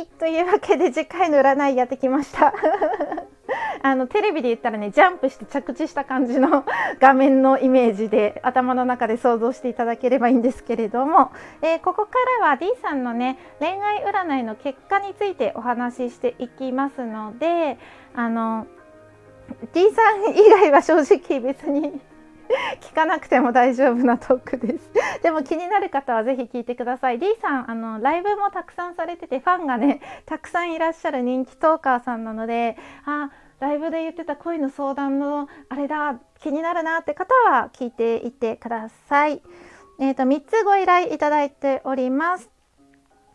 いというわけで次回の占いやってきましたテレビで言ったらね、ジャンプして着地した感じの画面のイメージで頭の中で想像していただければいいんですけれども、ここからは D さんのね、恋愛占いの結果についてお話ししていきますので、D さん以外は正直別に聞かなくても大丈夫なトークです。でも気になる方はぜひ聞いてください。 D さんライブもたくさんされてて、ファンがねたくさんいらっしゃる人気トーカーさんなので、ライブで言ってた恋の相談のあれだ、気になるなって方は聞いていってください。3つご依頼いただいております。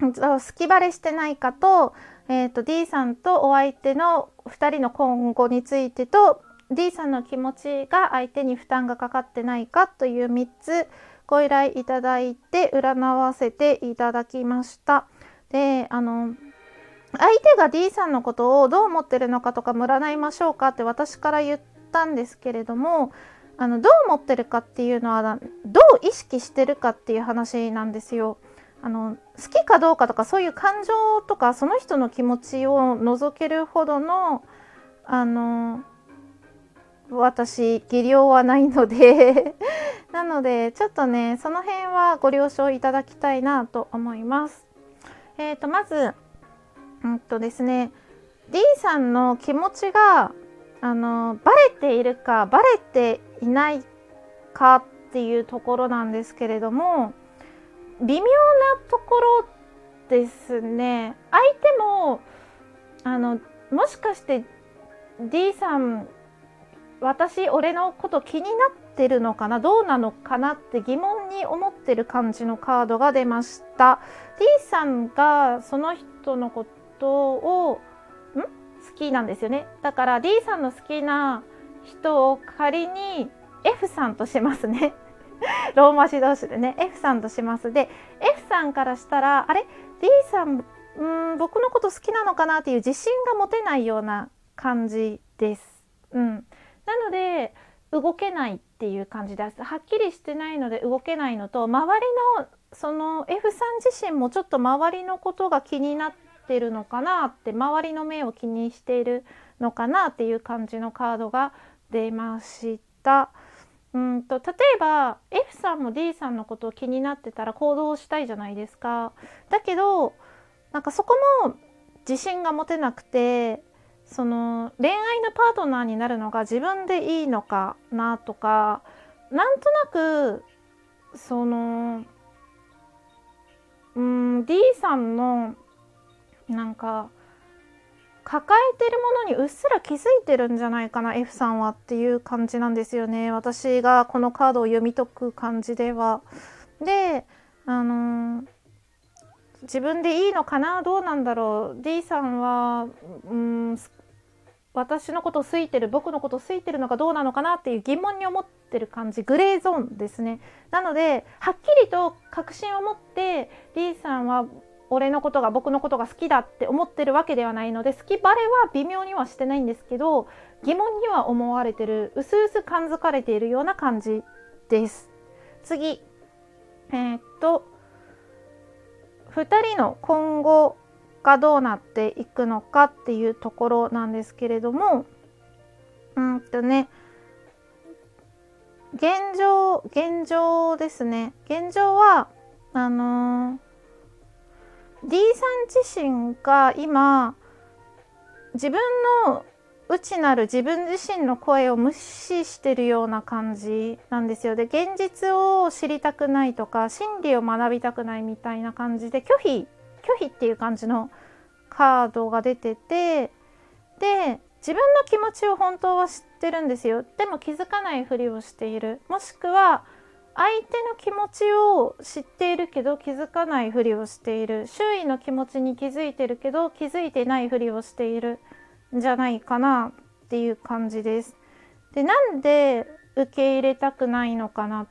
好きバレしてないかと、D さんとお相手の2人の今後についてと、D さんの気持ちが相手に負担がかかってないかという3つご依頼いただいて占わせていただきました。で、相手が D さんのことをどう思ってるのかとか占いましょうかって私から言ったんですけれども、どう思ってるかっていうのはどう意識してるかっていう話なんですよ。好きかどうかとかそういう感情とかその人の気持ちを除けるほどの私技量はないのでなのでちょっとねその辺はご了承いただきたいなと思います。まずですね、D さんの気持ちがバレているかバレていないかっていうところなんですけれども、微妙なところですね。相手ももしかして D さん私俺のこと気になってるのかな、どうなのかなって疑問に思ってる感じのカードが出ました。 D さんがその人のことを好きなんですよね。だから D さんの好きな人を仮に F さんとしますねローマ字同士でね F さんとします。で F さんからしたらあれ D さん僕のこと好きなのかなっていう自信が持てないような感じです。なので動けないっていう感じです。はっきりしてないので動けないのと、周りのその F さん自身もちょっと周りのことが気になってるのかなって、周りの目を気にしているのかなっていう感じのカードが出ました。例えば F さんも D さんのことを気になってたら行動したいじゃないですか。だけどなんかそこも自信が持てなくて、その恋愛のパートナーになるのが自分でいいのかなとか、なんとなくそのD さんのなんか抱えてるものにうっすら気づいてるんじゃないかな F さんはっていう感じなんですよね、私がこのカードを読み解く感じでは。で自分でいいのかな、どうなんだろう、 D さんは私のことを好いてる、僕のことを好いてるのかどうなのかなっていう疑問に思ってる感じ、グレーゾーンですね。なのではっきりと確信を持って D さんは俺のことが僕のことが好きだって思ってるわけではないので、好きバレは微妙にはしてないんですけど、疑問には思われてる、うすうす感づかれているような感じです。次2人の今後がどうなっていくのかっていうところなんですけれども、現状ですね。現状はD さん自身が今自分の内なる自分自身の声を無視してるような感じなんですよ。で、現実を知りたくないとか真理を学びたくないみたいな感じで拒否っていう感じのカードが出てて、で自分の気持ちを本当は知ってるんですよ。でも気づかないふりをしている、もしくは相手の気持ちを知っているけど気づかないふりをしている、周囲の気持ちに気づいてるけど気づいてないふりをしているじゃないかなっていう感じです。で、なんで受け入れたくないのかな、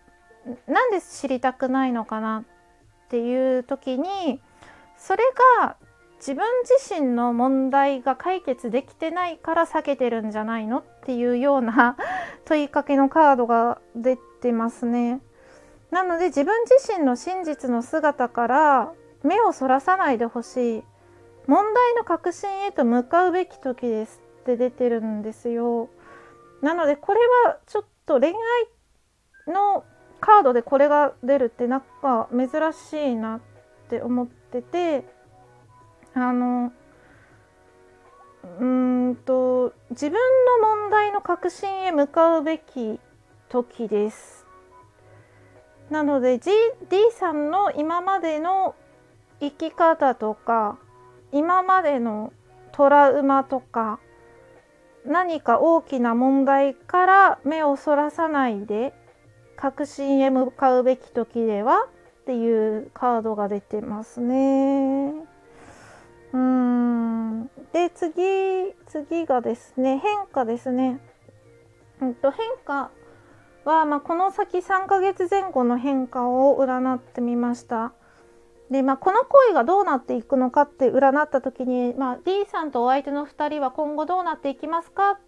なんで知りたくないのかなっていう時に、それが自分自身の問題が解決できてないから避けてるんじゃないのっていうような問いかけのカードが出てますね。なので自分自身の真実の姿から目をそらさないでほしい。問題の核心へと向かうべき時ですって出てるんですよ。なのでこれはちょっと恋愛のカードでこれが出るってなんか珍しいなって思ってて、自分の問題の核心へ向かうべき時です。なので D さんの今までの生き方とか今までのトラウマとか何か大きな問題から目をそらさないで核心へ向かうべき時ではっていうカードが出てますね。で次がですね、変化ですね。変化は、この先3ヶ月前後の変化を占ってみました。で、この恋がどうなっていくのかって占った時に、D さんとお相手の2人は今後どうなっていきますかっ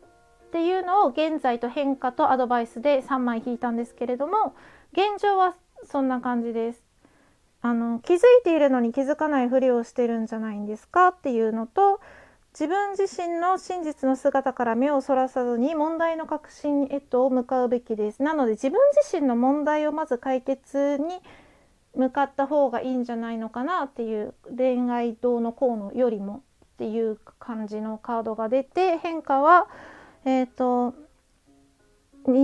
ていうのを現在と変化とアドバイスで3枚引いたんですけれども、現状はそんな感じです。気づいているのに気づかないふりをしてるんじゃないんですかっていうのと、自分自身の真実の姿から目をそらさずに問題の核心へと向かうべきです。なので自分自身の問題をまず解決に向かった方がいいんじゃないのかなっていう、恋愛どうのこうのよりもっていう感じのカードが出て、変化は2、3ヶ月で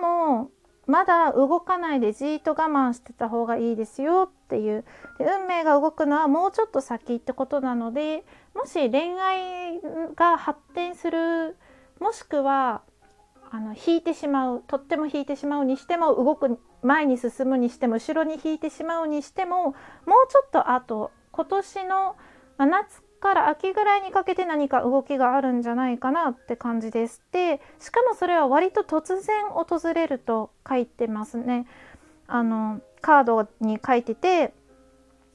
もまだ動かないでじーっと我慢してた方がいいですよっていう、で運命が動くのはもうちょっと先ってことなので、もし恋愛が発展する、もしくは引いてしまう、とっても引いてしまうにしても、動く前に進むにしても、後ろに引いてしまうにしても、もうちょっとあと今年の夏から秋ぐらいにかけて何か動きがあるんじゃないかなって感じです。でしかもそれは割と突然訪れると書いてますね。カードに書いてて、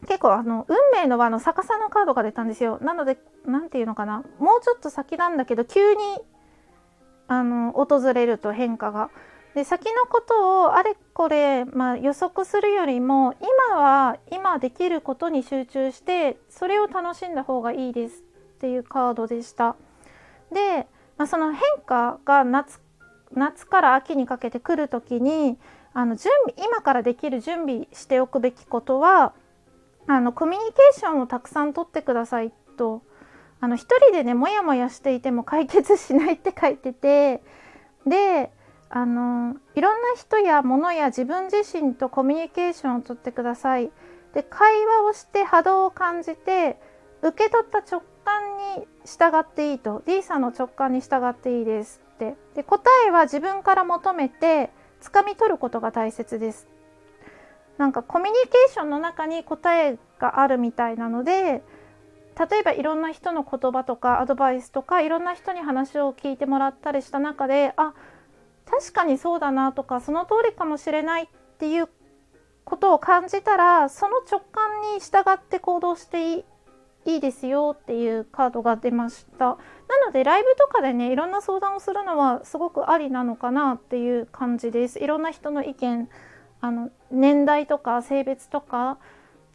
結構運命の輪の逆さのカードが出たんですよ。なので何て言うのかな、もうちょっと先なんだけど急に訪れると、変化が。で先のことをあれこれ、予測するよりも、今は今できることに集中してそれを楽しんだ方がいいですっていうカードでした。で、その変化が 夏から秋にかけて来る時に、今からできる準備しておくべきことは、コミュニケーションをたくさんとってくださいと。一人でねモヤモヤしていても解決しないって書いてて、でいろんな人や物や自分自身とコミュニケーションをとってください。で会話をして波動を感じて受け取った直感に従っていいと、 D さんの直感に従っていいですって。で答えは自分から求めて掴み取ることが大切です。なんかコミュニケーションの中に答えがあるみたいなので、例えばいろんな人の言葉とかアドバイスとかいろんな人に話を聞いてもらったりした中で、あ、確かにそうだなとか、その通りかもしれないっていうことを感じたら、その直感に従って行動していいですよっていうカードが出ました。なのでライブとかでね、いろんな相談をするのはすごくありなのかなっていう感じです。いろんな人の意見、年代とか性別とか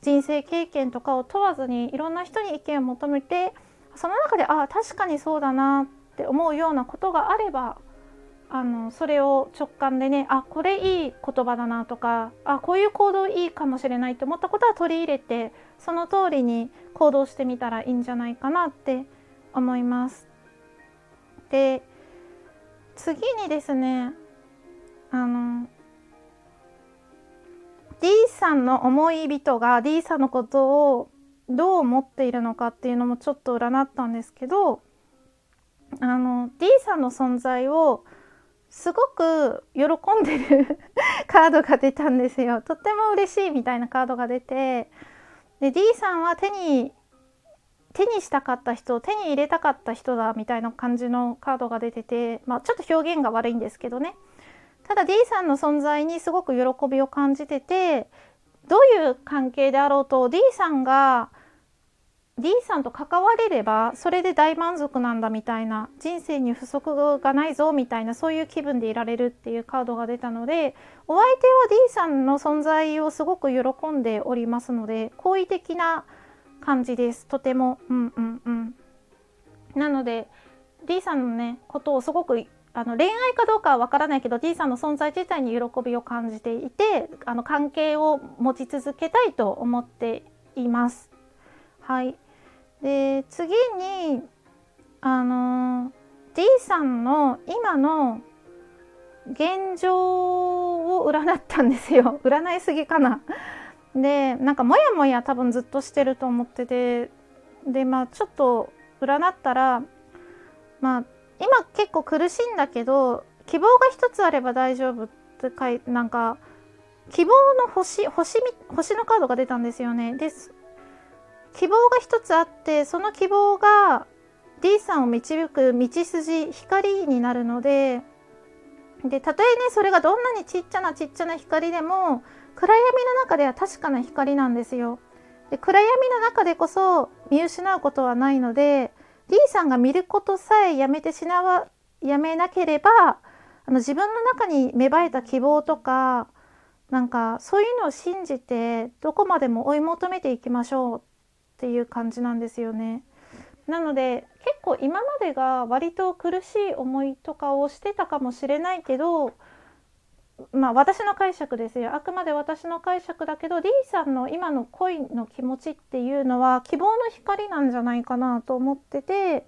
人生経験とかを問わずに、いろんな人に意見を求めて、その中でああ確かにそうだなって思うようなことがあれば、それを直感でね、あ、これいい言葉だなとか、あ、こういう行動いいかもしれないと思ったことは取り入れて、その通りに行動してみたらいいんじゃないかなって思います。で次にですね、D さんの思い人が D さんのことをどう思っているのかっていうのもちょっと占ったんですけど、D さんの存在をすごく喜んでるカードが出たんですよ。とっても嬉しいみたいなカードが出て、で D さんは手にしたかった人、手に入れたかった人だみたいな感じのカードが出てて、ちょっと表現が悪いんですけどね。ただ D さんの存在にすごく喜びを感じてて、どういう関係であろうと D さんと関われればそれで大満足なんだみたいな、人生に不足がないぞみたいな、そういう気分でいられるっていうカードが出たので、お相手は D さんの存在をすごく喜んでおりますので、好意的な感じです、とても。なので D さんのねことをすごく恋愛かどうかはわからないけど D さんの存在自体に喜びを感じていて、関係を持ち続けたいと思っています。はい、で次にD さんの今の現状を占ったんですよ。占いすぎかな。でなんかモヤモヤ多分ずっとしてると思ってて、でまあちょっと占ったらまあ今結構苦しいんだけど希望が一つあれば大丈夫ってなんか希望の星のカードが出たんですよね。で希望が一つあって、その希望が D さんを導く道筋光になるので。でたとえねそれがどんなにちっちゃな光でも暗闇の中では確かな光なんですよ。で暗闇の中でこそ見失うことはないので D さんが見ることさえやめなければ自分の中に芽生えた希望とかなんかそういうのを信じてどこまでも追い求めていきましょうっていう感じなんですよね。なので結構今までが割と苦しい思いとかをしてたかもしれないけど、まあ私の解釈ですよ、あくまで私の解釈だけど D さんの今の恋の気持ちっていうのは希望の光なんじゃないかなと思ってて、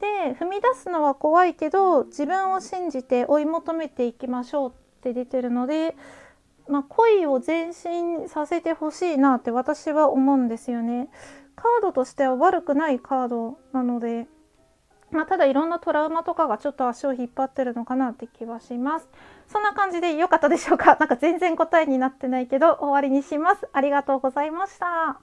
で踏み出すのは怖いけど自分を信じて追い求めていきましょうって出てるので、まあ、恋を前進させてほしいなって私は思うんですよね。カードとしては悪くないカードなので、まあ、ただいろんなトラウマとかがちょっと足を引っ張ってるのかなって気はします。そんな感じで良かったでしょうか。なんか全然答えになってないけど終わりにします。ありがとうございました。